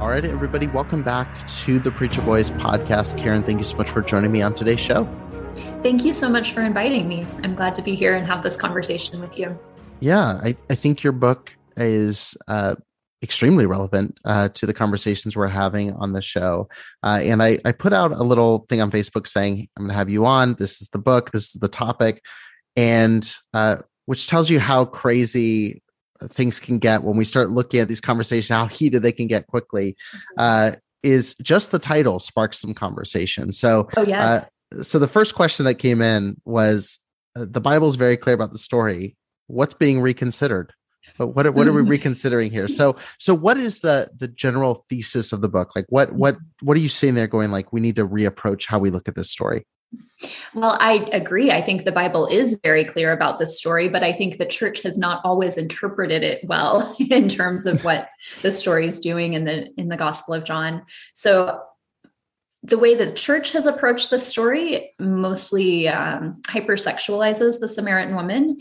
All right, everybody, welcome back to the Preacher Boys podcast. Karen, thank you so much for joining me on today's show. Thank you so much for inviting me. I'm glad to be here and have this conversation with you. Yeah, I think your book is extremely relevant to the conversations we're having on the show. And I put out a little thing on Facebook saying, I'm going to have you on. This is the book. This is the topic. And which tells you how crazy things can get when we start looking at these conversations, how heated they can get quickly, is just the title sparks some conversation. So, so the first question that came in was, the Bible is very clear about the story. What's being reconsidered? But what are we reconsidering here? So what is the general thesis of the book? Like what are you seeing there going, like, we need to reapproach how we look at this story? Well, I agree. I think the Bible is very clear about this story, but I think the church has not always interpreted it well in terms of what the story is doing in the Gospel of John. So the way the church has approached this story mostly hypersexualizes the Samaritan woman.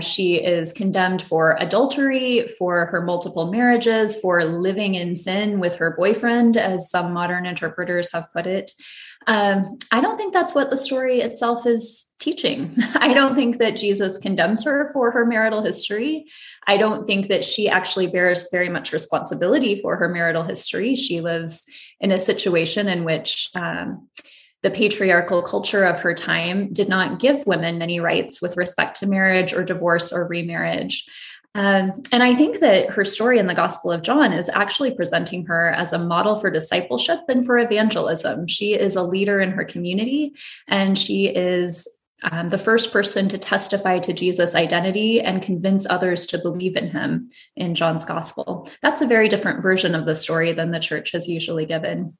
She is condemned for adultery, for her multiple marriages, for living in sin with her boyfriend, as some modern interpreters have put it. I don't think that's what the story itself is teaching. I don't think that Jesus condemns her for her marital history. I don't think that she actually bears very much responsibility for her marital history. She lives in a situation in which the patriarchal culture of her time did not give women many rights with respect to marriage or divorce or remarriage. And I think that her story in the Gospel of John is actually presenting her as a model for discipleship and for evangelism. She is a leader in her community, and she is the first person to testify to Jesus' identity and convince others to believe in him in John's Gospel. That's a very different version of the story than the church has usually given.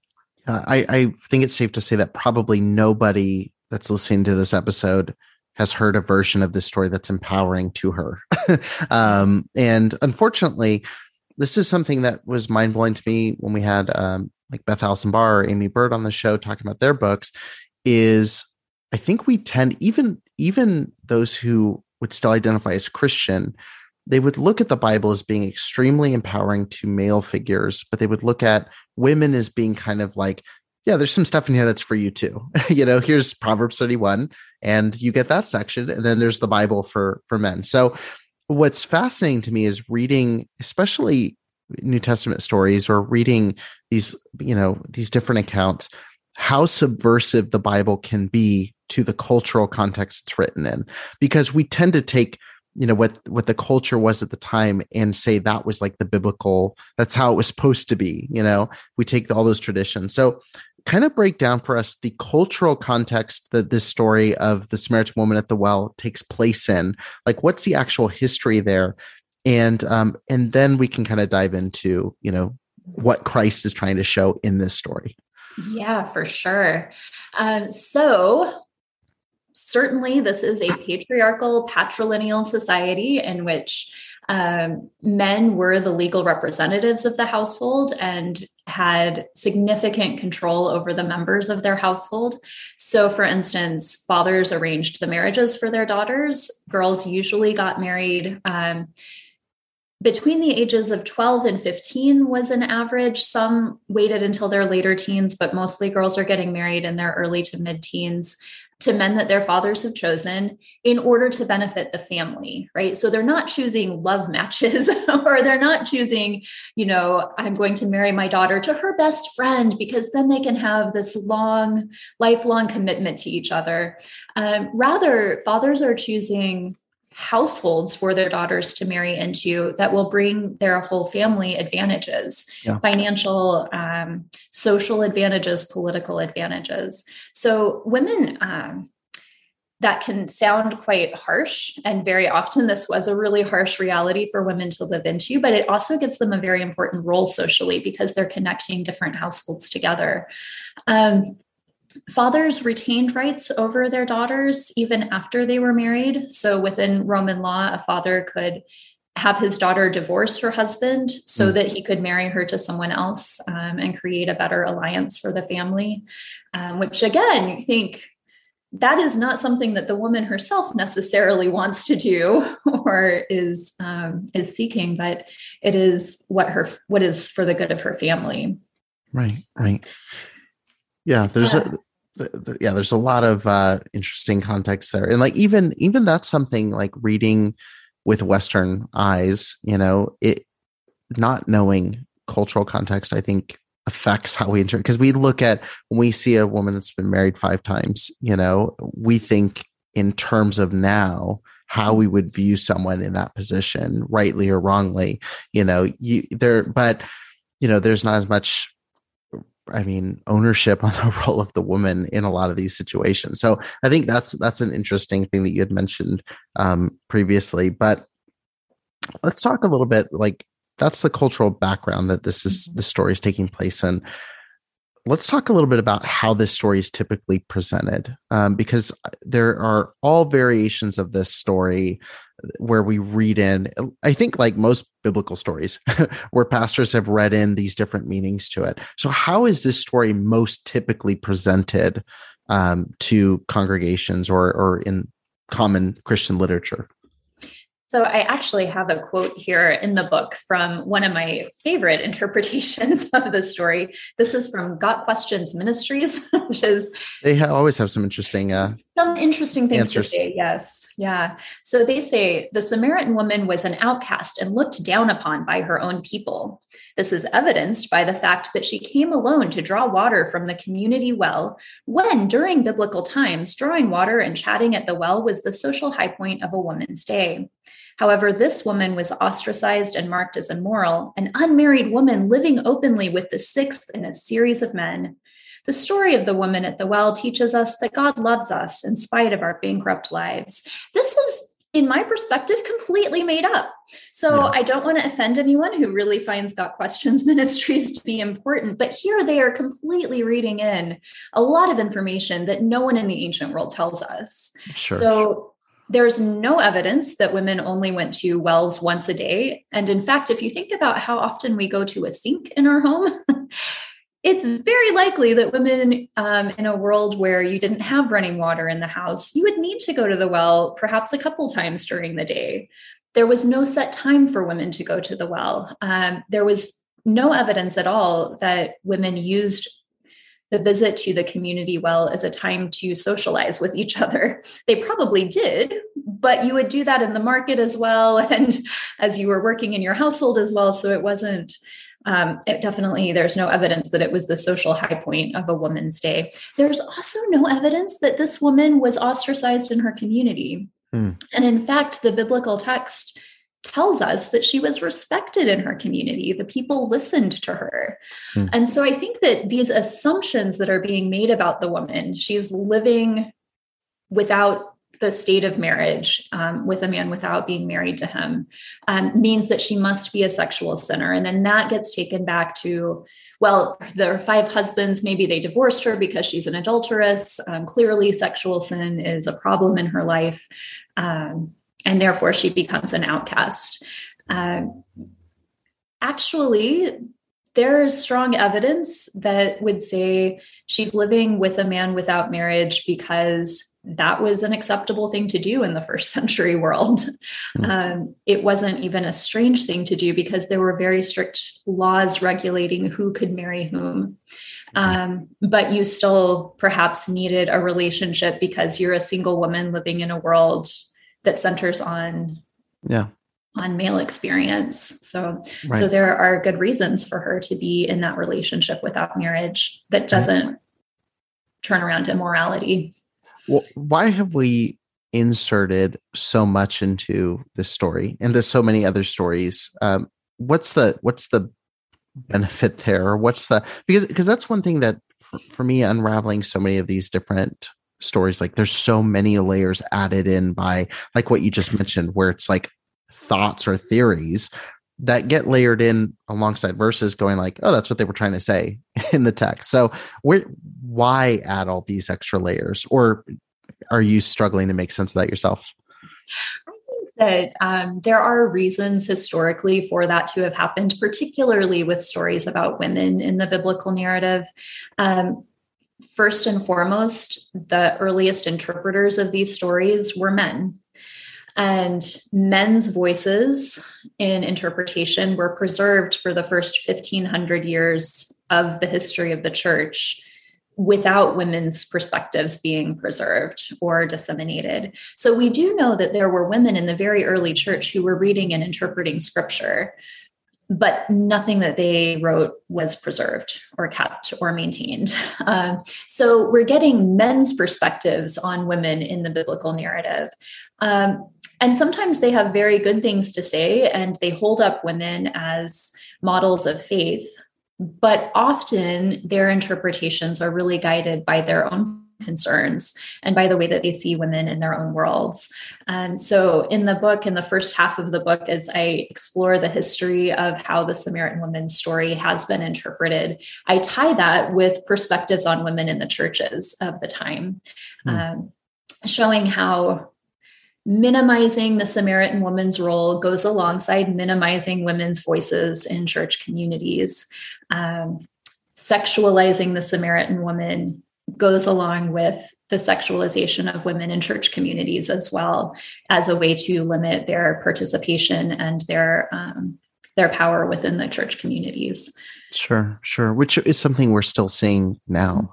I think it's safe to say that probably nobody that's listening to this episode has heard a version of this story that's empowering to her. And unfortunately, this is something that was mind-blowing to me when we had like Beth Allison Barr or Amy Byrd on the show talking about their books, is I think we tend, even those who would still identify as Christian, they would look at the Bible as being extremely empowering to male figures, but they would look at women as being kind of like, yeah, there's some stuff in here that's for you too. You know, here's Proverbs 31 and you get that section. And then there's the Bible for men. So what's fascinating to me is reading, especially New Testament stories or reading these, you know, these different accounts, how subversive the Bible can be to the cultural context it's written in, because we tend to take, you know, what the culture was at the time and say that was like the biblical, that's how it was supposed to be. You know, we take all those traditions. So kind of break down for us the cultural context that this story of the Samaritan woman at the well takes place in, like what's the actual history there. And then we can kind of dive into, you know, what Christ is trying to show in this story. Yeah, for sure. So certainly this is a patriarchal, patrilineal society in which men were the legal representatives of the household and had significant control over the members of their household. So for instance, fathers arranged the marriages for their daughters. Girls usually got married between the ages of 12 and 15 was an average. Some waited until their later teens, but mostly girls are getting married in their early to mid-teens to men that their fathers have chosen in order to benefit the family, right? So they're not choosing love matches or they're not choosing, you know, I'm going to marry my daughter to her best friend because then they can have this long, lifelong commitment to each other. Rather, fathers are choosing households for their daughters to marry into that will bring their whole family advantages, financial, social advantages, political advantages. So women, that can sound quite harsh. And very often this was a really harsh reality for women to live into, but it also gives them a very important role socially because they're connecting different households together. Fathers retained rights over their daughters even after they were married. So within Roman law, a father could have his daughter divorce her husband so that he could marry her to someone else and create a better alliance for the family, which again, you think that is not something that the woman herself necessarily wants to do or is seeking, but it is what is for the good of her family. Right, right. Yeah, there's a lot of interesting context there. And like, even that's something like reading with Western eyes, you know, it not knowing cultural context, I think affects how we interpret, because we look at, when we see a woman that's been married 5 times, you know, we think in terms of now, how we would view someone in that position, rightly or wrongly, you know, but you know, there's not as much, I mean, ownership on the role of the woman in a lot of these situations. So I think that's an interesting thing that you had mentioned previously, but let's talk a little bit, like that's the cultural background that this is, the story is taking place in. Let's talk a little bit about how this story is typically presented, because there are all variations of this story where we read in, I think like most biblical stories where pastors have read in these different meanings to it. So how is this story most typically presented to congregations or in common Christian literature? So I actually have a quote here in the book from one of my favorite interpretations of the story. This is from Got Questions Ministries, which is... They always have some interesting... some interesting things answers to say, yes. Yeah. So they say, the Samaritan woman was an outcast and looked down upon by her own people. This is evidenced by the fact that she came alone to draw water from the community well, when during biblical times, drawing water and chatting at the well was the social high point of a woman's day. However, this woman was ostracized and marked as immoral, an unmarried woman living openly with the sixth in a series of men. The story of the woman at the well teaches us that God loves us in spite of our bankrupt lives. This is, in my perspective, completely made up. So yeah. I don't want to offend anyone who really finds Got Questions Ministries to be important, but here they are completely reading in a lot of information that no one in the ancient world tells us. Sure. So there's no evidence that women only went to wells once a day. And in fact, if you think about how often we go to a sink in our home, it's very likely that women in a world where you didn't have running water in the house, you would need to go to the well perhaps a couple times during the day. There was no set time for women to go to the well. There was no evidence at all that women used the visit to the community well as a time to socialize with each other. They probably did, but you would do that in the market as well, and as you were working in your household as well. So it wasn't, there's no evidence that it was the social high point of a woman's day. There's also no evidence that this woman was ostracized in her community. And in fact, the biblical text tells us that she was respected in her community. The people listened to her. And so I think that these assumptions that are being made about the woman, she's living without the state of marriage with a man without being married to him, means that she must be a sexual sinner. And then that gets taken back to, well, there are 5 husbands, maybe they divorced her because she's an adulteress. Clearly sexual sin is a problem in her life. And therefore she becomes an outcast. Actually, there's strong evidence that would say she's living with a man without marriage because that was an acceptable thing to do in the first century world. It wasn't even a strange thing to do because there were very strict laws regulating who could marry whom. But you still perhaps needed a relationship because you're a single woman living in a world that centers on male experience. So there are good reasons for her to be in that relationship without marriage that doesn't turn around to immorality. Well, why have we inserted so much into this story, into so many other stories? What's the benefit there? Because that's one thing that for me, unraveling so many of these different stories, like there's so many layers added in by like what you just mentioned, where it's like thoughts or theories that get layered in alongside verses going like, oh, that's what they were trying to say in the text. So why add all these extra layers? Or are you struggling to make sense of that yourself? That there are reasons historically for that to have happened, particularly with stories about women in the biblical narrative. First and foremost, the earliest interpreters of these stories were men, and men's voices in interpretation were preserved for the first 1,500 years of the history of the church without women's perspectives being preserved or disseminated. So we do know that there were women in the very early church who were reading and interpreting scripture, but nothing that they wrote was preserved or kept or maintained. So we're getting men's perspectives on women in the biblical narrative. And sometimes they have very good things to say, and they hold up women as models of faith. But often their interpretations are really guided by their own concerns and by the way that they see women in their own worlds. And so in the book, in the first half of the book, as I explore the history of how the Samaritan woman's story has been interpreted, I tie that with perspectives on women in the churches of the time, showing how minimizing the Samaritan woman's role goes alongside minimizing women's voices in church communities. Sexualizing the Samaritan woman goes along with the sexualization of women in church communities as well, as a way to limit their participation and their power within the church communities. Sure. Which is something we're still seeing now,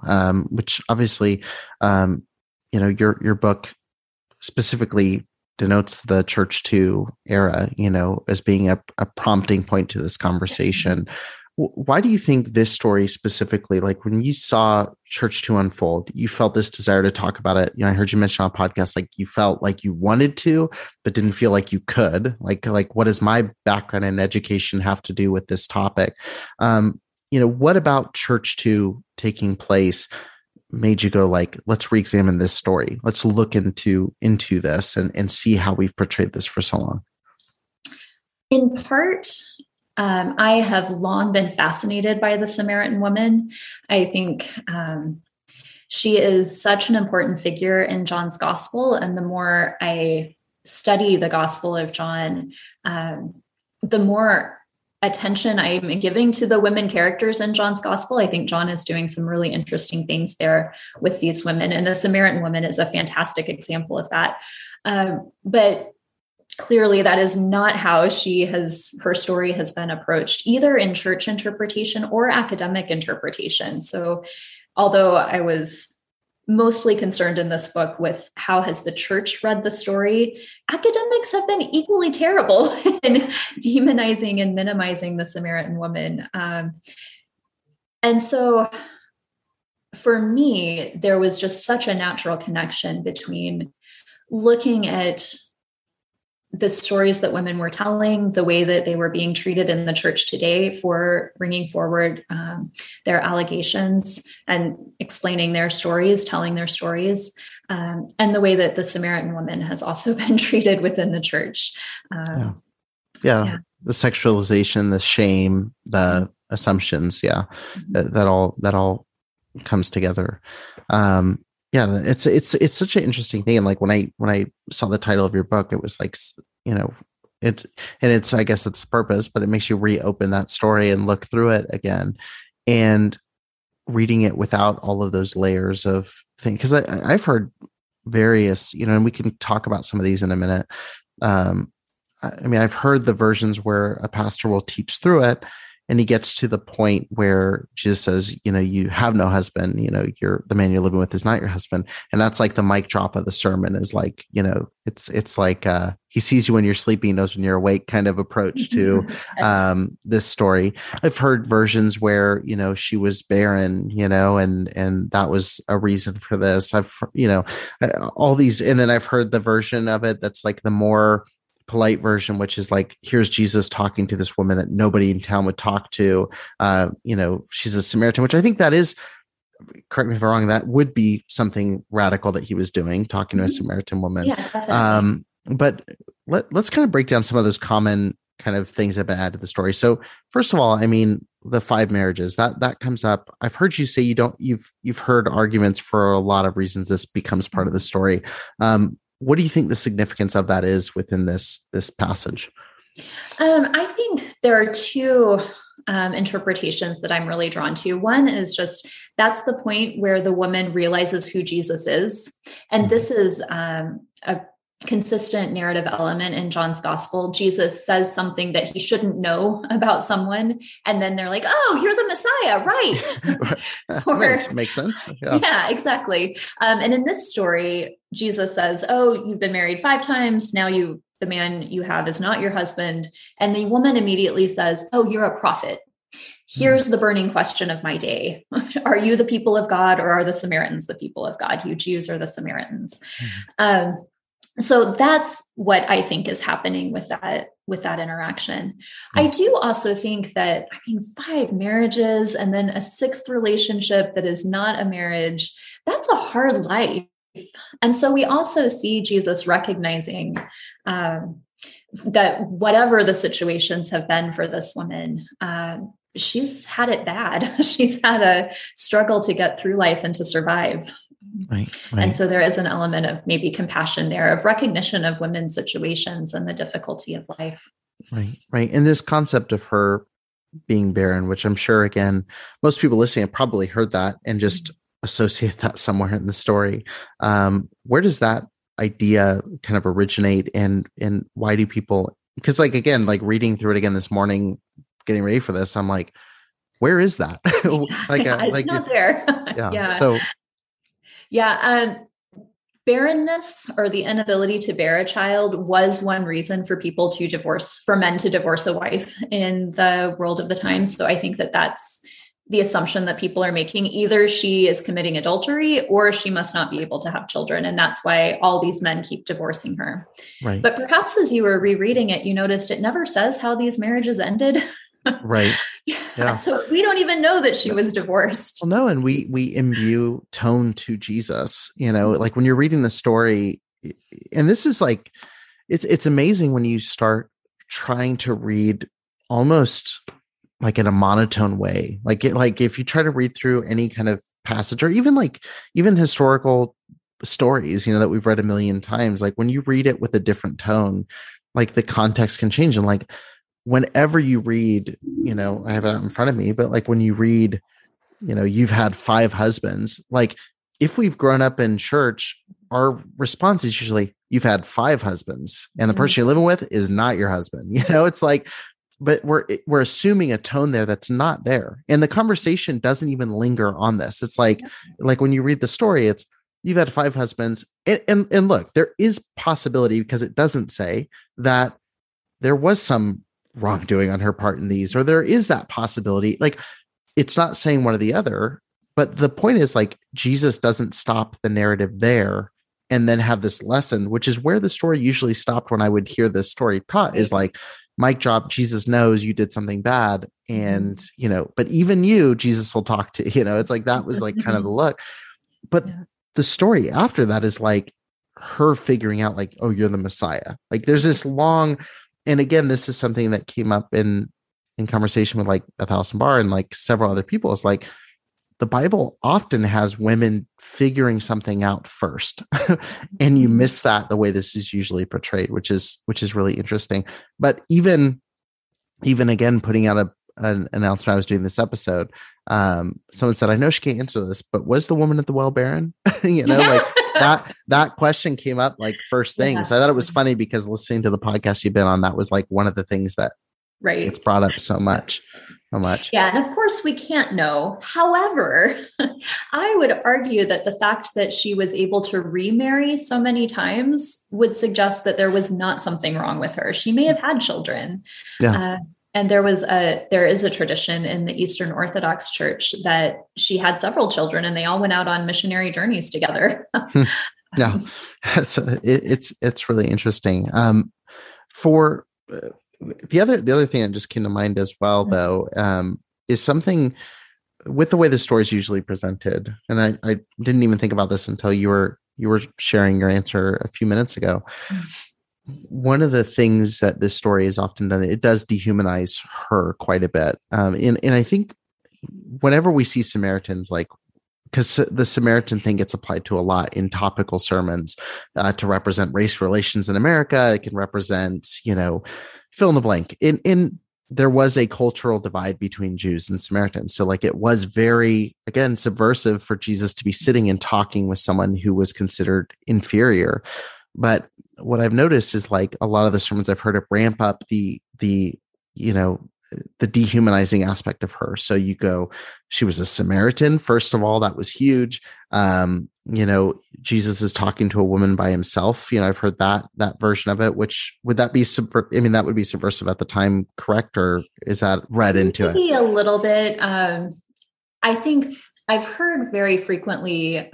which obviously, your book specifically denotes the Church Too era, as being a prompting point to this conversation. Why do you think this story specifically, like when you saw Church Too unfold, you felt this desire to talk about it? I heard you mention on a podcast, like you felt like you wanted to, but didn't feel like you could. Like what does my background in education have to do with this topic? What about Church Too taking place made you go like, let's reexamine this story. Let's look into this and see how we've portrayed this for so long? In part, I have long been fascinated by the Samaritan woman. I think she is such an important figure in John's gospel. And the more I study the Gospel of John, the more attention I'm giving to the women characters in John's gospel. I think John is doing some really interesting things there with these women. And the Samaritan woman is a fantastic example of that. But clearly that is not how her story has been approached, either in church interpretation or academic interpretation. So although I was mostly concerned in this book with how has the church read the story, academics have been equally terrible in demonizing and minimizing the Samaritan woman. And so for me, there was just such a natural connection between looking at the stories that women were telling, the way that they were being treated in the church today for bringing forward their allegations and explaining their stories, telling their stories, and the way that the Samaritan woman has also been treated within the church. Yeah. The sexualization, the shame, the assumptions. Yeah. Mm-hmm. That all comes together. Yeah, it's such an interesting thing. And like when I saw the title of your book, it was like, you know, it's I guess that's the purpose, but it makes you reopen that story and look through it again, and reading it without all of those layers of things. Because I've heard various, you know, and we can talk about some of these in a minute. I mean, I've heard the versions where a pastor will teach through it, and he gets to the point where Jesus says, you know, you have no husband, you know, the man you're living with is not your husband. And that's like the mic drop of the sermon, is like, you know, it's like he sees you when you're sleeping, knows when you're awake kind of approach to this story. I've heard versions where, you know, she was barren, you know, and that was a reason for this. All these. And then I've heard the version of it that's like the more polite version, which is like, here's Jesus talking to this woman that nobody in town would talk to. You know, she's a Samaritan, which I think that is, correct me if I'm wrong, that would be something radical that he was doing, talking to a Samaritan woman. Yeah, definitely. But let's kind of break down some of those common kind of things that have been added to the story. So first of all, I mean, the 5 marriages that comes up. I've heard you say you've heard arguments for a lot of reasons this becomes part of the story. What do you think the significance of that is within this passage? I think there are two interpretations that I'm really drawn to. One is just, that's the point where the woman realizes who Jesus is. And this is a consistent narrative element in John's gospel. Jesus says something that he shouldn't know about someone, and then they're like, oh, you're the Messiah, right? Makes sense. Yeah, exactly. And in this story, Jesus says, oh, you've been married 5 times. Now the man you have is not your husband. And the woman immediately says, oh, you're a prophet. Here's the burning question of my day. Are you the people of God, or are the Samaritans the people of God? You Jews are the Samaritans. So that's what I think is happening with that interaction. I do also think that, I mean, 5 marriages and then a 6th relationship that is not a marriage, that's a hard life. And so we also see Jesus recognizing that whatever the situations have been for this woman, she's had it bad. She's had a struggle to get through life and to survive. Right. And so there is an element of maybe compassion there, of recognition of women's situations and the difficulty of life. Right. And this concept of her being barren, which I'm sure, again, most people listening have probably heard that and just associate that somewhere in the story. Where does that idea kind of originate, and why do people, because like, again, like reading through it again this morning, getting ready for this, I'm like, where is that? It's not there. Yeah. Barrenness, or the inability to bear a child, was one reason for people to divorce, for men to divorce a wife in the world of the time. So I think that that's the assumption that people are making. Either she is committing adultery, or she must not be able to have children. And that's why all these men keep divorcing her. Right. But perhaps as you were rereading it, you noticed it never says how these marriages ended. Right. Yeah. So we don't even know that she was divorced. Well, no. And we imbue tone to Jesus, you know, like when you're reading the story, and this is like, it's amazing when you start trying to read almost like in a monotone way, like if you try to read through any kind of passage, or even historical stories, you know, that we've read a million times, like when you read it with a different tone, like the context can change. And like, whenever you read, you know, I have it out in front of me, but like when you read, you know, you've had 5 husbands, like if we've grown up in church, our response is usually you've had 5 husbands and the person you're living with is not your husband. You know, it's like, but we're assuming a tone there that's not there. And the conversation doesn't even linger on this. It's like when you read the story, it's you've had 5 husbands. And look, there is possibility because it doesn't say that there was some wrongdoing on her part in these, or there is that possibility. Like it's not saying one or the other, but the point is like Jesus doesn't stop the narrative there and then have this lesson, which is where the story usually stopped when I would hear this story taught, is like, mic drop, Jesus knows you did something bad. And, you know, but even you, Jesus will talk to, you know, it's like, that was like kind of the look, but the story after that is like her figuring out like, oh, you're the Messiah. Like there's this long, and again, this is something that came up in conversation with like Beth Allison Barr and like several other people. It's like, the Bible often has women figuring something out first and you miss that the way this is usually portrayed, which is really interesting. But even again, putting out an announcement, I was doing this episode. Someone said, I know she can't answer this, but was the woman at the well barren? You know, like that question came up like first thing. Yeah. So I thought it was funny because listening to the podcast you've been on, that was like one of the things that it's brought up so much. How much? Yeah. And of course we can't know. However, I would argue that the fact that she was able to remarry so many times would suggest that there was not something wrong with her. She may have had children. Yeah. And there is a tradition in the Eastern Orthodox Church that she had several children and they all went out on missionary journeys together. Yeah. It's really interesting. The other thing that just came to mind as well, though, is something with the way the story is usually presented. And I didn't even think about this until you were sharing your answer a few minutes ago. One of the things that this story is often done, it does dehumanize her quite a bit. And I think whenever we see Samaritans, like, because the Samaritan thing gets applied to a lot in topical sermons to represent race relations in America. It can represent, you know, fill in the blank. In there was a cultural divide between Jews and Samaritans. So like it was very, again, subversive for Jesus to be sitting and talking with someone who was considered inferior. But what I've noticed is like a lot of the sermons I've heard of ramp up the you know, the dehumanizing aspect of her. So you go, she was a Samaritan. First of all, that was huge. You know, Jesus is talking to a woman by himself. You know, I've heard that version of it, which would that be I mean, that would be subversive at the time, correct? Or is that read into it? Maybe a little bit. I think I've heard very frequently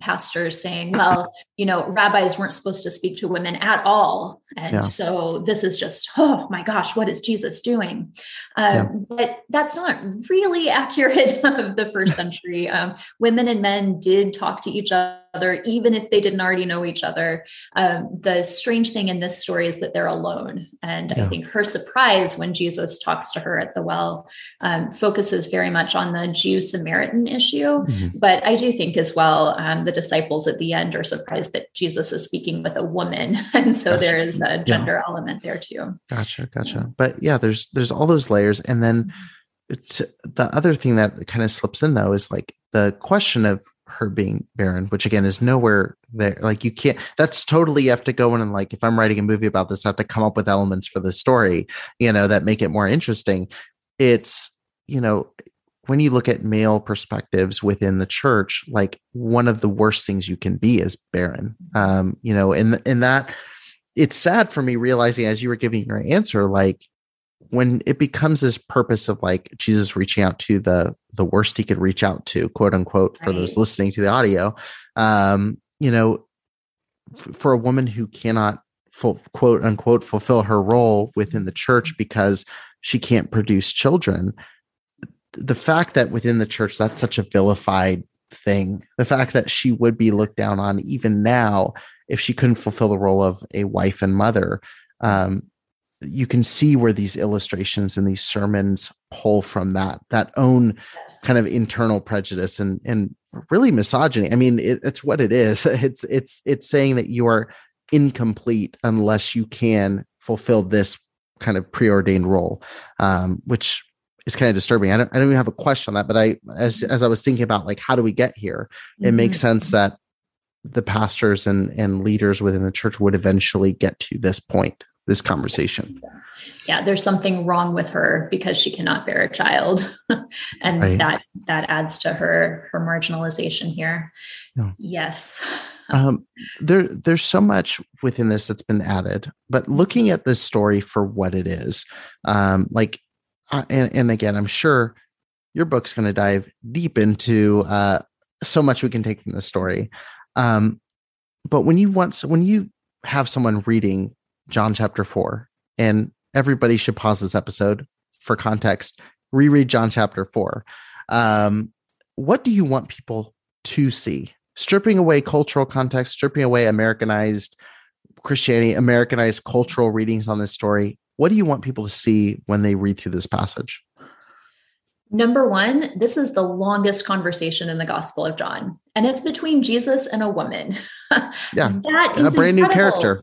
pastors saying, well, you know, rabbis weren't supposed to speak to women at all. And so this is just, oh my gosh, what is Jesus doing? But that's not really accurate of the first century. Women and men did talk to each other, even if they didn't already know each other. The strange thing in this story is that they're alone. And I think her surprise when Jesus talks to her at the well focuses very much on the Jew-Samaritan issue. Mm-hmm. But I do think as well, the disciples at the end are surprised that Jesus is speaking with a woman. And so there is a gender element there too. Gotcha. But yeah, there's all those layers. And then it's, the other thing that kind of slips in though, is like the question of her being barren, which again is nowhere there. Like you can't, that's totally, you have to go in and like, if I'm writing a movie about this, I have to come up with elements for the story, you know, that make it more interesting. It's, you know, when you look at male perspectives within the church, like one of the worst things you can be is barren. You know, and that it's sad for me realizing as you were giving your answer, like when it becomes this purpose of like Jesus reaching out to the worst he could reach out to, quote unquote, for those listening to the audio, you know, for a woman who cannot quote unquote fulfill her role within the church because she can't produce children. The fact that within the church, that's such a vilified thing. The fact that she would be looked down on even now, if she couldn't fulfill the role of a wife and mother, you can see where these illustrations and these sermons pull from that own kind of internal prejudice and really misogyny. I mean, it's what it is. It's saying that you are incomplete unless you can fulfill this kind of preordained role, which is kind of disturbing. I don't even have a question on that, but as I was thinking about, like, how do we get here? It mm-hmm. makes sense that the pastors and leaders within the church would eventually get to this point, this conversation. Yeah, there's something wrong with her because she cannot bear a child. And right. that adds to her marginalization here. Yeah. Yes. There's so much within this that's been added, but looking at this story for what it is, and again, I'm sure your book's going to dive deep into so much we can take from this story. But when you have someone reading John chapter 4, and everybody should pause this episode for context, reread John chapter 4. What do you want people to see? Stripping away cultural context, stripping away Americanized Christianity, Americanized cultural readings on this story. What do you want people to see when they read through this passage? Number one, this is the longest conversation in the Gospel of John, and it's between Jesus and a woman. Yeah, that is a brand new character.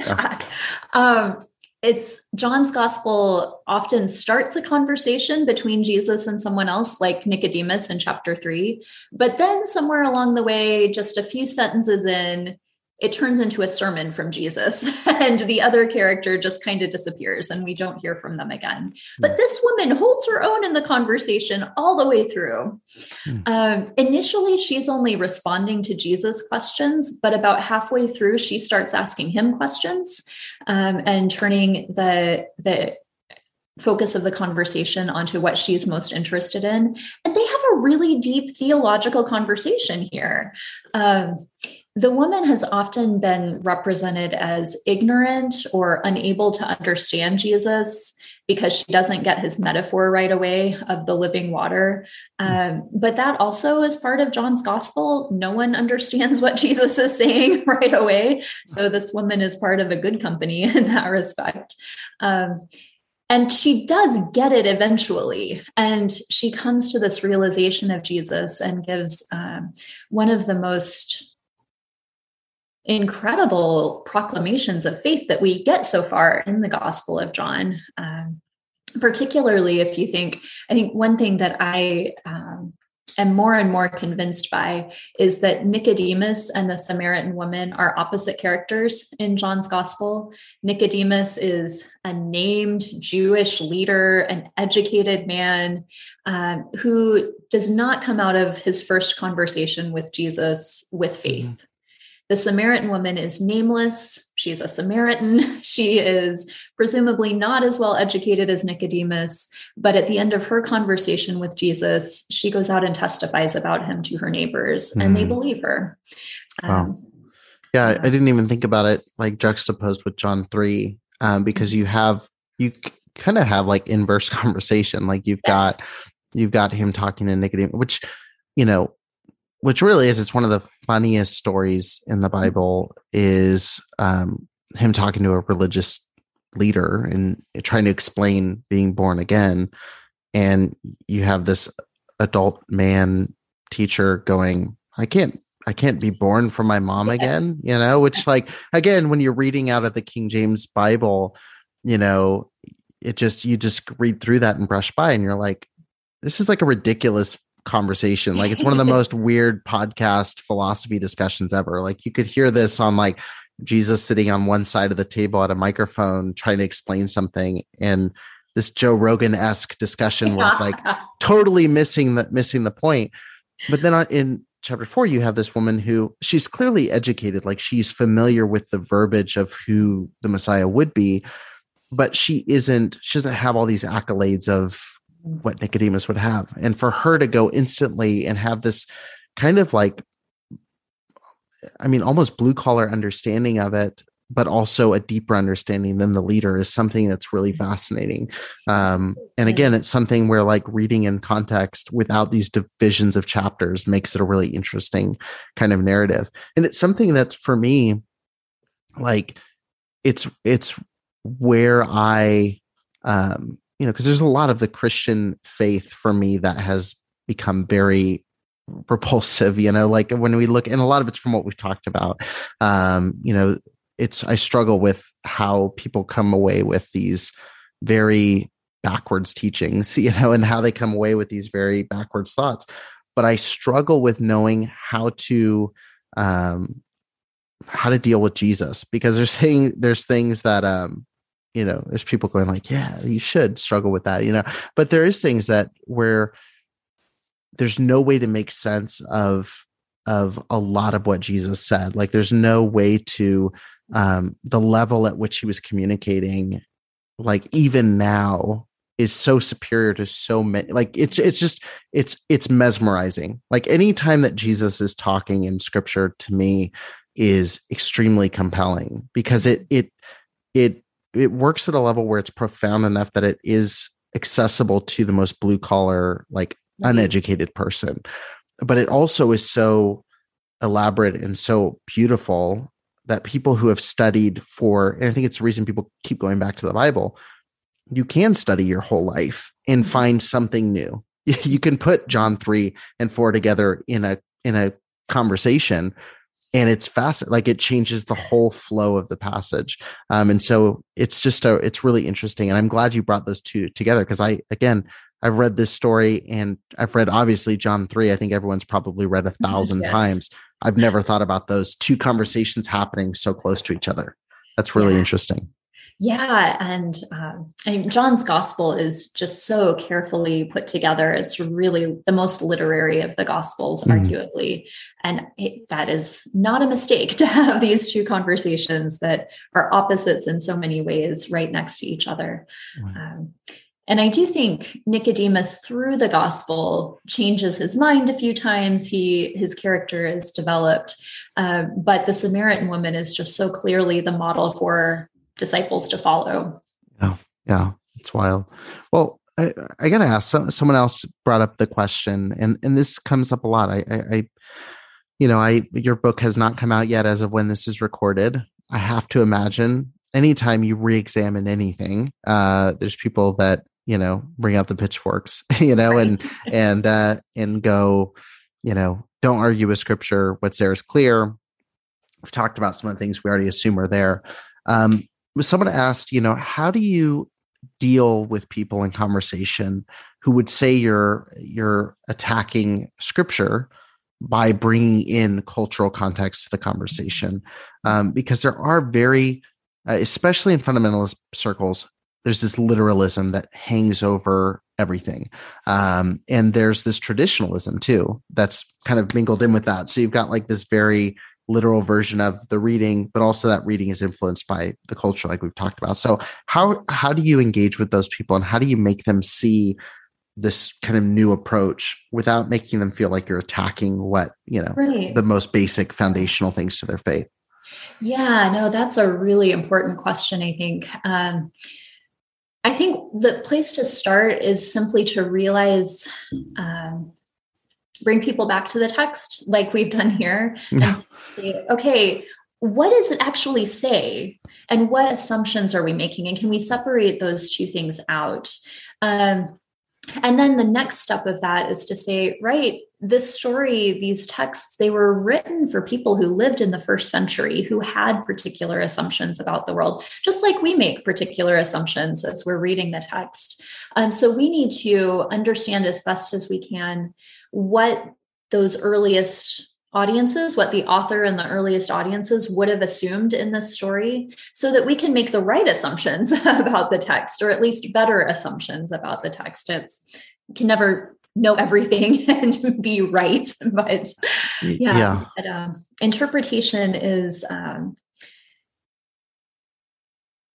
Yeah. It's John's Gospel often starts a conversation between Jesus and someone else, like Nicodemus in chapter 3, but then somewhere along the way, just a few sentences in, it turns into a sermon from Jesus, and the other character just kind of disappears and we don't hear from them again. But this woman holds her own in the conversation all the way through. Initially, she's only responding to Jesus' questions, but about halfway through, she starts asking him questions, and turning the focus of the conversation onto what she's most interested in. And they have a really deep theological conversation here. The woman has often been represented as ignorant or unable to understand Jesus because she doesn't get his metaphor right away of the living water. But that also is part of John's gospel. No one understands what Jesus is saying right away. So this woman is part of a good company in that respect. And she does get it eventually. And she comes to this realization of Jesus and gives one of the most incredible proclamations of faith that we get so far in the Gospel of John. Particularly if you think, I think one thing that I am more and more convinced by is that Nicodemus and the Samaritan woman are opposite characters in John's Gospel. Nicodemus is a named Jewish leader, an educated man who does not come out of his first conversation with Jesus with faith. Mm-hmm. The Samaritan woman is nameless. She's a Samaritan. She is presumably not as well educated as Nicodemus, but at the end of her conversation with Jesus, she goes out and testifies about him to her neighbors, and they believe her. Wow. Yeah, I didn't even think about it like juxtaposed with John 3, because you kind of have like inverse conversation. Like you've got him talking to Nicodemus, which really is, it's one of the funniest stories in the Bible, is him talking to a religious leader and trying to explain being born again. And you have this adult man teacher going, I can't be born from my mom again, which, like, again, when you're reading out of the King James Bible, you just read through that and brush by, and you're like, this is like a ridiculous conversation. Like, it's one of the most weird podcast philosophy discussions ever. Like, you could hear this on like Jesus sitting on one side of the table at a microphone trying to explain something, and this Joe Rogan-esque discussion where it's like totally missing the point. But then in chapter 4, you have this woman who, she's clearly educated, like she's familiar with the verbiage of who the Messiah would be, but she doesn't have all these accolades of what Nicodemus would have. And for her to go instantly and have this kind of like, I mean, almost blue collar understanding of it, but also a deeper understanding than the leader, is something that's really fascinating. And again, it's something where, like, reading in context without these divisions of chapters makes it a really interesting kind of narrative. And it's something that's, for me, like, it's where I, because there's a lot of the Christian faith for me that has become very repulsive, like when we look, and a lot of it's from what we've talked about, I struggle with how people come away with these very backwards teachings, you know, and how they come away with these very backwards thoughts. But I struggle with knowing how to deal with Jesus, because they're saying there's things that, you know, there's people going like, yeah, you should struggle with that, you know, but there is things that where there's no way to make sense of a lot of what Jesus said. Like there's no way to, the level at which he was communicating, like even now, is so superior to so many, like it's mesmerizing. Like any time that Jesus is talking in scripture, to me, is extremely compelling, because it works at a level where it's profound enough that it is accessible to the most blue collar, like uneducated person. But it also is so elaborate and so beautiful that people who have studied for, and I think it's the reason people keep going back to the Bible, you can study your whole life and find something new. You can put John 3 and 4 together in a conversation, and it's fascinating. Like it changes the whole flow of the passage. And so it's just it's really interesting. And I'm glad you brought those two together, because I've read this story, and I've read obviously John 3. I think everyone's probably read 1,000 yes. times. I've never thought about those two conversations happening so close to each other. That's really interesting. Yeah. And John's gospel is just so carefully put together. It's really the most literary of the gospels, arguably. And that is not a mistake to have these two conversations that are opposites in so many ways right next to each other. Right. And I do think Nicodemus through the gospel changes his mind a few times. His character is developed, but the Samaritan woman is just so clearly the model for disciples to follow. Oh, yeah. It's wild. Well, I got to ask, someone else brought up the question, and this comes up a lot. Your book has not come out yet as of when this is recorded. I have to imagine anytime you re-examine anything, there's people that, you know, bring out the pitchforks, you know, right. and go, you know, don't argue with scripture. What's there is clear. We've talked about some of the things we already assume are there. Someone asked, you know, how do you deal with people in conversation who would say you're attacking scripture by bringing in cultural context to the conversation? Because there are very, especially in fundamentalist circles, there's this literalism that hangs over everything. And there's this traditionalism too, that's kind of mingled in with that. So you've got like this very literal version of the reading, but also that reading is influenced by the culture, like we've talked about. So how do you engage with those people, and how do you make them see this kind of new approach without making them feel like you're attacking what, you know, right. the most basic foundational things to their faith? Yeah, no, that's a really important question, I think. I think the place to start is simply to realize, bring people back to the text like we've done here and say, okay, what does it actually say? And what assumptions are we making? And can we separate those two things out? And then the next step of that is to say, right, this story, these texts, they were written for people who lived in the first century, who had particular assumptions about the world, just like we make particular assumptions as we're reading the text. So we need to understand as best as we can what those earliest audiences, what the author and the earliest audiences would have assumed in this story, so that we can make the right assumptions about the text, or at least better assumptions about the text. You can never know everything and be right, but yeah. But, interpretation is,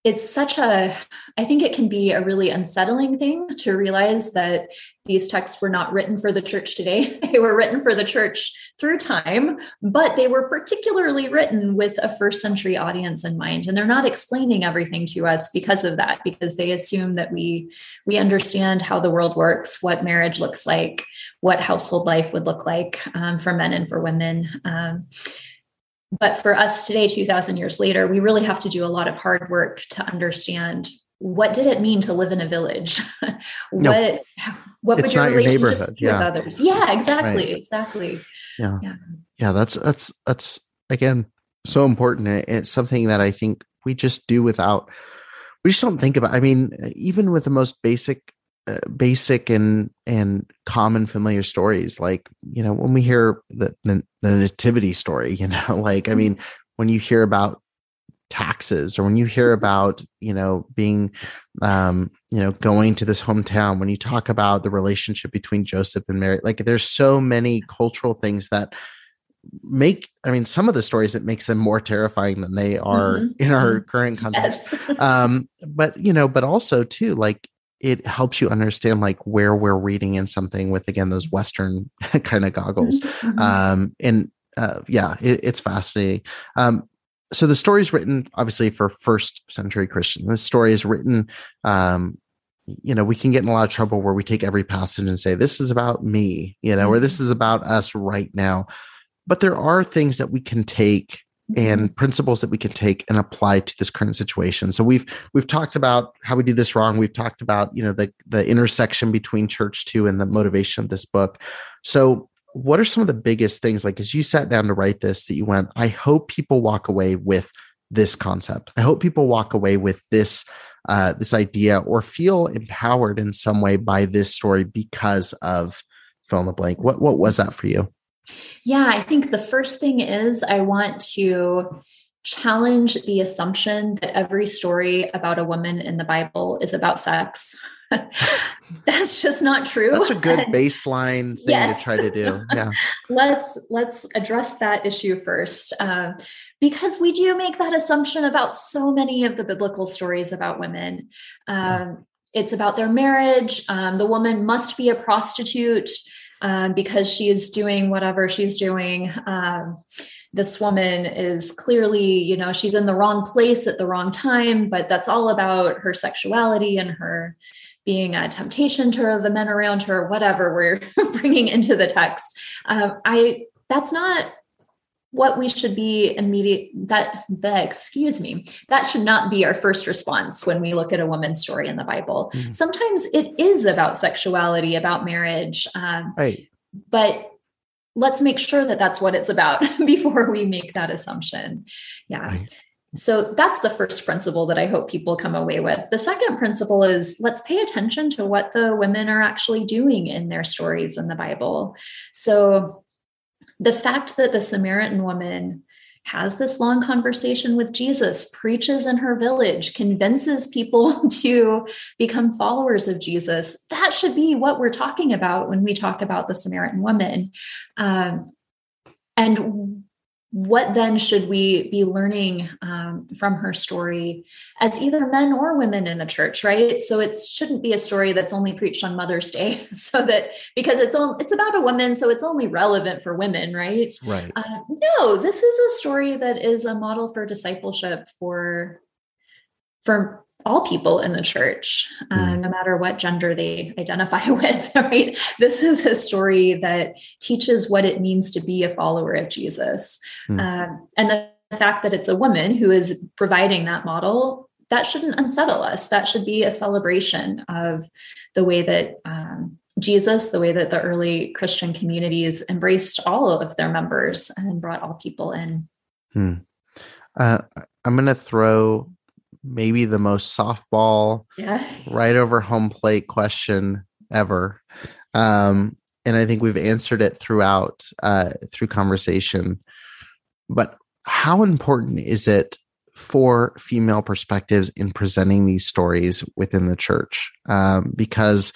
it's such a, I think it can be a really unsettling thing to realize that these texts were not written for the church today. They were written for the church through time, but they were particularly written with a first century audience in mind. And they're not explaining everything to us because of that, because they assume that we understand how the world works, what marriage looks like, what household life would look like for men and for women. But for us today, 2000 years later, we really have to do a lot of hard work to understand, what did it mean to live in a village? What would your relationships be with others? Yeah, exactly. Right. Exactly. Yeah. That's again, so important. It's something that I think we just do without, we just don't think about. I mean, even with the most basic and common familiar stories, like, you know, when we hear the nativity story, you know, like, I mean, when you hear about taxes, or when you hear about, you know, being, you know, going to this hometown, when you talk about the relationship between Joseph and Mary, like, there's so many cultural things that make, I mean, some of the stories that makes them more terrifying than they are in our current context. Yes. But, you know, but also too, like, it helps you understand like where we're reading in something with, again, those Western kind of goggles. Yeah, it's fascinating. So the story is written obviously for first century Christians. The story is written, you know, we can get in a lot of trouble where we take every passage and say, this is about me, you know, or this is about us right now. But there are things that we can take and principles that we can take and apply to this current situation. So we've talked about how we do this wrong. We've talked about, you know, the intersection between Church Too and the motivation of this book. So what are some of the biggest things, like, as you sat down to write this, that you went, I hope people walk away with this concept. I hope people walk away with this, this idea, or feel empowered in some way by this story because of fill in the blank. What was that for you? Yeah, I think the first thing is I want to challenge the assumption that every story about a woman in the Bible is about sex. That's just not true. That's a good baseline thing to try to do. Yeah. Let's address that issue first, because we do make that assumption about so many of the biblical stories about women. It's about their marriage. The woman must be a prostitute because she is doing whatever she's doing. This woman is clearly, you know, she's in the wrong place at the wrong time, but that's all about her sexuality and her being a temptation to the men around her, whatever we're bringing into the text. That's not what we should be that should not be our first response when we look at a woman's story in the Bible. Mm-hmm. Sometimes it is about sexuality, about marriage, right. But let's make sure that that's what it's about before we make that assumption. Yeah. Right. So that's the first principle that I hope people come away with. The second principle is let's pay attention to what the women are actually doing in their stories in the Bible. So the fact that the Samaritan woman has this long conversation with Jesus, preaches in her village, convinces people to become followers of Jesus. That should be what we're talking about when we talk about the Samaritan woman. And what then should we be learning from her story as either men or women in the church, right? So it shouldn't be a story that's only preached on Mother's Day, so that because it's about a woman, so it's only relevant for women, right? Right. No, this is a story that is a model for discipleship for all people in the church, no matter what gender they identify with, right? This is a story that teaches what it means to be a follower of Jesus. And the fact that it's a woman who is providing that model, that shouldn't unsettle us. That should be a celebration of the way that Jesus, the way that the early Christian communities embraced all of their members and brought all people in. I'm going to throw maybe the most softball, right over home plate question ever. And I think we've answered it throughout, through conversation, but how important is it for female perspectives in presenting these stories within the church? Because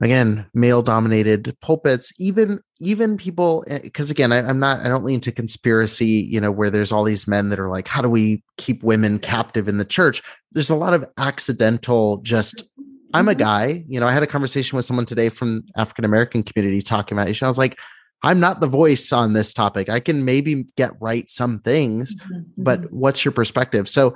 again, male dominated pulpits, even people, because again, I don't lean to conspiracy, you know, where there's all these men that are like, how do we keep women captive in the church? There's a lot of accidental, just, I'm a guy, you know, I had a conversation with someone today from African-American community talking about it. I was like, I'm not the voice on this topic. I can maybe get right some things, but what's your perspective? So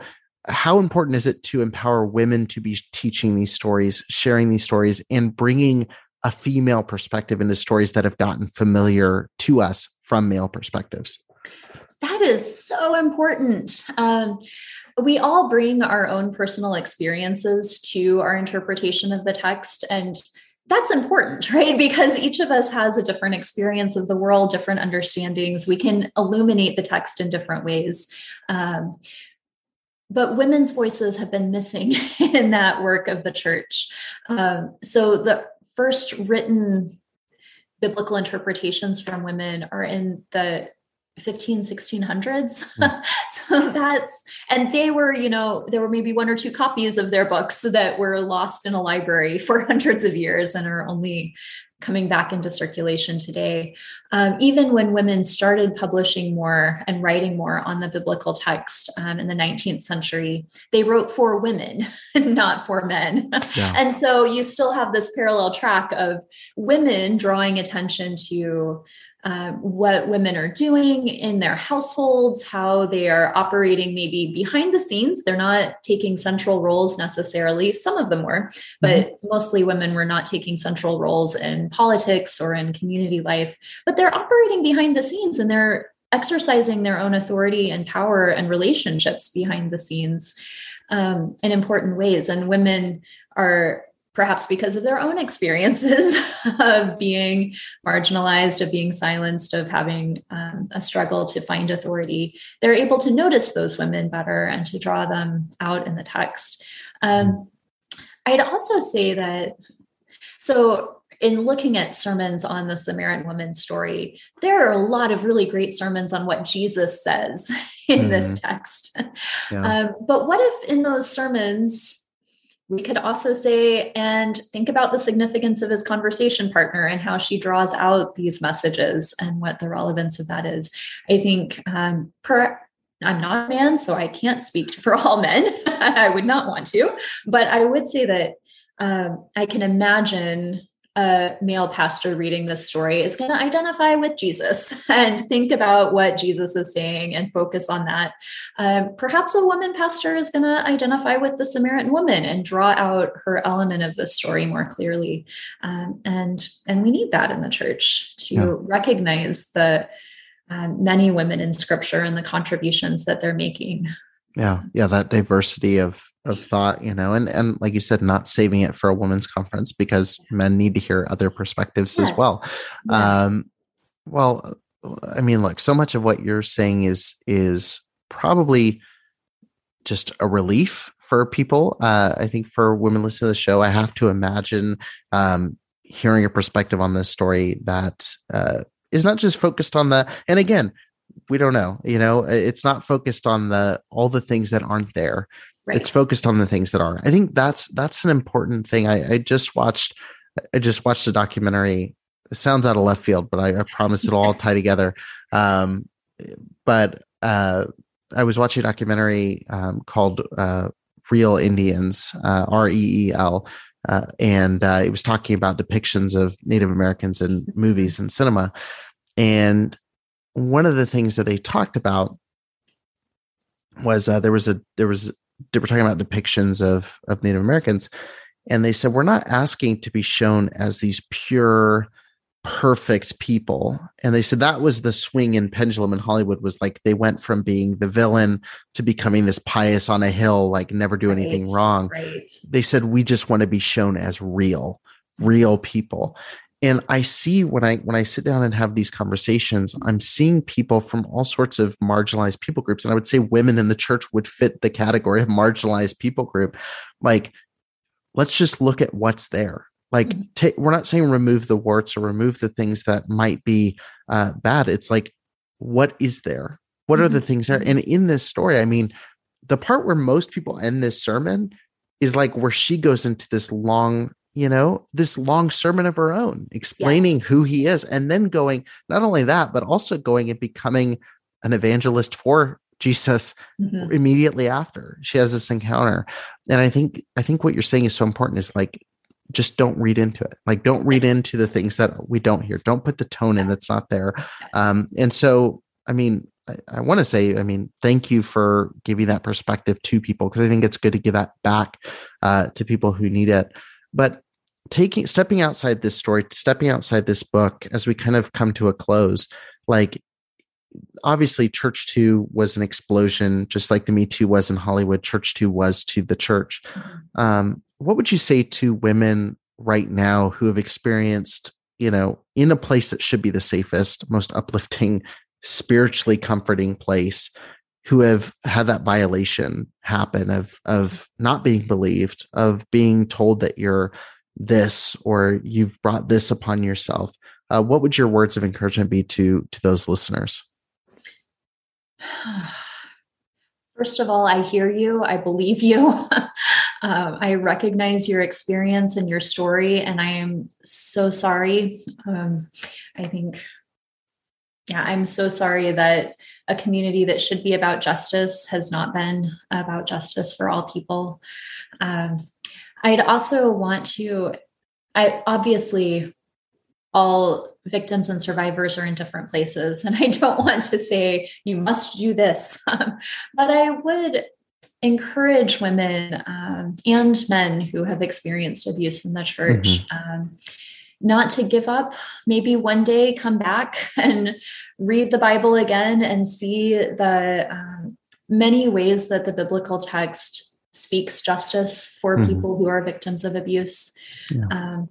how important is it to empower women to be teaching these stories, sharing these stories, and bringing a female perspective into stories that have gotten familiar to us from male perspectives? That is so important. We all bring our own personal experiences to our interpretation of the text. And that's important, right? Because each of us has a different experience of the world, different understandings. We can illuminate the text in different ways. But women's voices have been missing in that work of the church. So the first written biblical interpretations from women are in the 1600s. Mm. So that's, and they were, you know, there were maybe one or two copies of their books that were lost in a library for hundreds of years and are only coming back into circulation today. Even when women started publishing more and writing more on the biblical text in the 19th century, they wrote for women, not for men. Yeah. And so you still have this parallel track of women drawing attention to what women are doing in their households, how they are operating maybe behind the scenes. They're not taking central roles necessarily. Some of them were, but mostly women were not taking central roles in politics or in community life, but they're operating behind the scenes and they're exercising their own authority and power and relationships behind the scenes in important ways. And women are, perhaps because of their own experiences of being marginalized, of being silenced, of having a struggle to find authority, they're able to notice those women better and to draw them out in the text. I'd also say that, so in looking at sermons on the Samaritan woman's story, there are a lot of really great sermons on what Jesus says in this text. Yeah. But what if in those sermons, we could also say and think about the significance of his conversation partner and how she draws out these messages and what the relevance of that is. I think I'm not a man, so I can't speak for all men. I would not want to, but I would say that I can imagine a male pastor reading this story is going to identify with Jesus and think about what Jesus is saying and focus on that. Perhaps a woman pastor is going to identify with the Samaritan woman and draw out her element of the story more clearly. And we need that in the church to recognize the many women in Scripture and the contributions that they're making. Yeah. That diversity of thought, you know, and like you said, not saving it for a women's conference because men need to hear other perspectives as well. Yes. Well, I mean, look, so much of what you're saying is probably just a relief for people. I think for women listening to the show, I have to imagine, hearing a perspective on this story that, is not just focused on the, and again, we don't know, you know, it's not focused on all the things that aren't there. Right. It's focused on the things that are. I think that's an important thing. I just watched a documentary. It sounds out of left field, but I promise it'll all tie together. But I was watching a documentary called Real Indians, REEL. And it was talking about depictions of Native Americans in movies and cinema. And one of the things that they talked about was they were talking about depictions of Native Americans, and they said, we're not asking to be shown as these pure, perfect people. And they said that was the swing and pendulum in Hollywood, was like they went from being the villain to becoming this pious on a hill, like never do anything wrong. Right. They said, we just want to be shown as real people. And I see when I sit down and have these conversations, I'm seeing people from all sorts of marginalized people groups. And I would say women in the church would fit the category of marginalized people group. Like, let's just look at what's there. Like, we're not saying remove the warts or remove the things that might be bad. It's like, what is there? What are the things there? And in this story, I mean, the part where most people end this sermon is like where she goes into this long sermon of her own, explaining who he is, and then going, not only that, but also going and becoming an evangelist for Jesus immediately after she has this encounter. And I think what you're saying is so important is like, just don't read into it. Like, don't read into the things that we don't hear. Don't put the tone in that's not there. And so, I mean, I want to say, I mean, thank you for giving that perspective to people, because I think it's good to give that back to people who need it. But stepping outside this story, stepping outside this book, as we kind of come to a close, like obviously Church Too was an explosion, just like the Me Too was in Hollywood. Church Too was to the church. What would you say to women right now who have experienced, you know, in a place that should be the safest, most uplifting, spiritually comforting place, who have had that violation happen of not being believed, of being told that you're this, or you've brought this upon yourself. What would your words of encouragement be to those listeners? First of all, I hear you. I believe you. I recognize your experience and your story, and I am so sorry. I'm so sorry that a community that should be about justice has not been about justice for all people. I'd also want to, obviously all victims and survivors are in different places, and I don't want to say you must do this, but I would encourage women and men who have experienced abuse in the church, not to give up. Maybe one day come back and read the Bible again and see the many ways that the biblical text speaks justice for people who are victims of abuse. Yeah.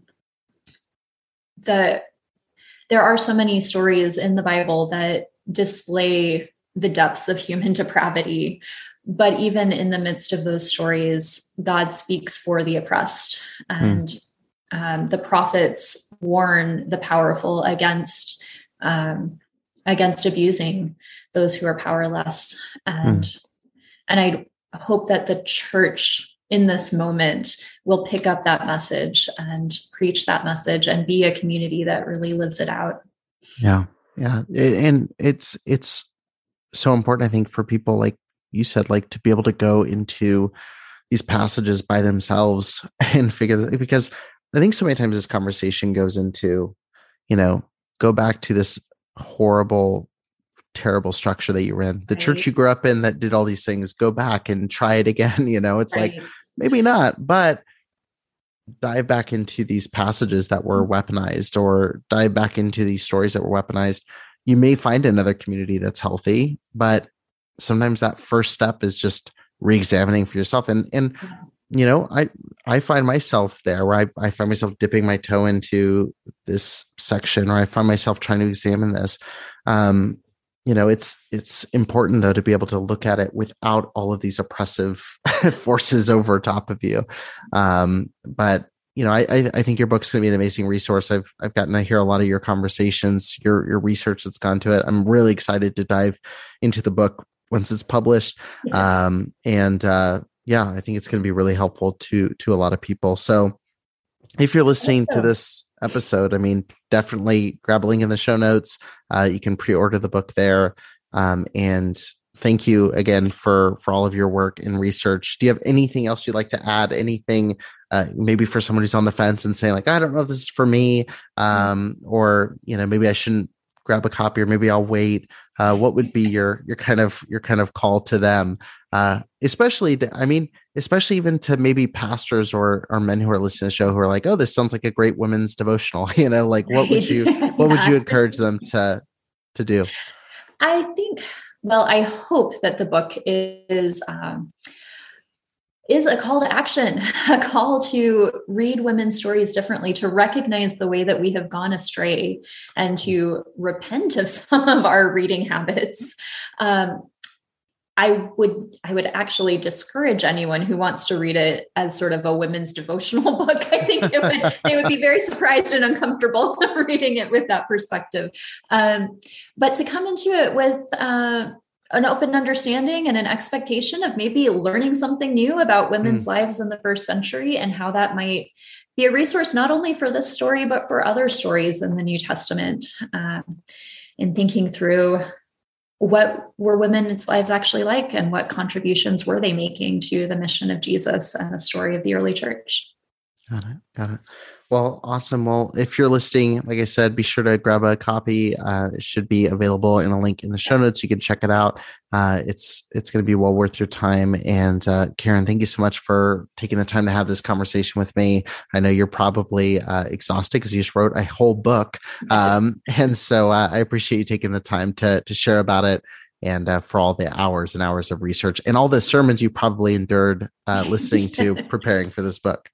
There are so many stories in the Bible that display the depths of human depravity, but even in the midst of those stories, God speaks for the oppressed, and the prophets warn the powerful against abusing those who are powerless. And I hope that the church in this moment will pick up that message and preach that message and be a community that really lives it out. Yeah. Yeah. And it's so important, I think, for people, like you said, like to be able to go into these passages by themselves and because I think so many times this conversation goes into, you know, go back to this horrible, terrible structure that you were in, the church you grew up in that did all these things, go back and try it again. You know, it's like, maybe not, but dive back into these passages that were weaponized, or dive back into these stories that were weaponized. You may find another community that's healthy, but sometimes that first step is just reexamining for yourself. And, you know, I find myself there where I find myself dipping my toe into this section, or I find myself trying to examine this. You know, it's important though, to be able to look at it without all of these oppressive forces over top of you. But you know, I think your book's going to be an amazing resource. I've gotten to hear a lot of your conversations, your research that's gone to it. I'm really excited to dive into the book once it's published. Yes. Yeah, I think it's going to be really helpful to a lot of people. So if you're listening to this episode, I mean, definitely grab a link in the show notes. You can pre-order the book there. And thank you again for all of your work and research. Do you have anything else you'd like to add? Anything maybe for someone who's on the fence and saying like, I don't know if this is for me, or, you know, maybe I shouldn't grab a copy, or maybe I'll wait. What would be your kind of call to them? Especially even to maybe pastors or men who are listening to the show who are like, oh, this sounds like a great women's devotional. You know, like what would you encourage them to do? I hope that the book is a call to action, a call to read women's stories differently, to recognize the way that we have gone astray, and to repent of some of our reading habits. I would actually discourage anyone who wants to read it as sort of a women's devotional book. I think they would be very surprised and uncomfortable reading it with that perspective. But to come into it with an open understanding and an expectation of maybe learning something new about women's lives in the first century, and how that might be a resource, not only for this story, but for other stories in the New Testament, in thinking through what were women's lives actually like, and what contributions were they making to the mission of Jesus and the story of the early church. Got it. Well, awesome. Well, if you're listening, like I said, be sure to grab a copy. It should be available in a link in the show notes. You can check it out. It's going to be well worth your time. And Karen, thank you so much for taking the time to have this conversation with me. I know you're probably exhausted because you just wrote a whole book. And so I appreciate you taking the time to share about it. and for all the hours and hours of research and all the sermons you probably endured listening to preparing for this book.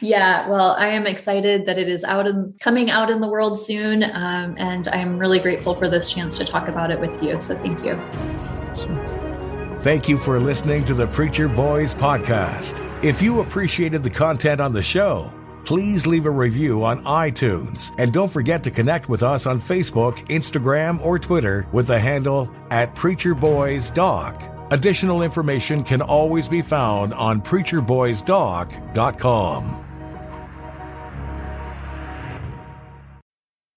Yeah, well, I am excited that it is out and coming out in the world soon. And I'm really grateful for this chance to talk about it with you. So thank you. Thank you for listening to the Preacher Boys podcast. If you appreciated the content on the show, please leave a review on iTunes. And don't forget to connect with us on Facebook, Instagram, or Twitter with the handle @PreacherBoysDoc. Additional information can always be found on PreacherBoysDoc.com.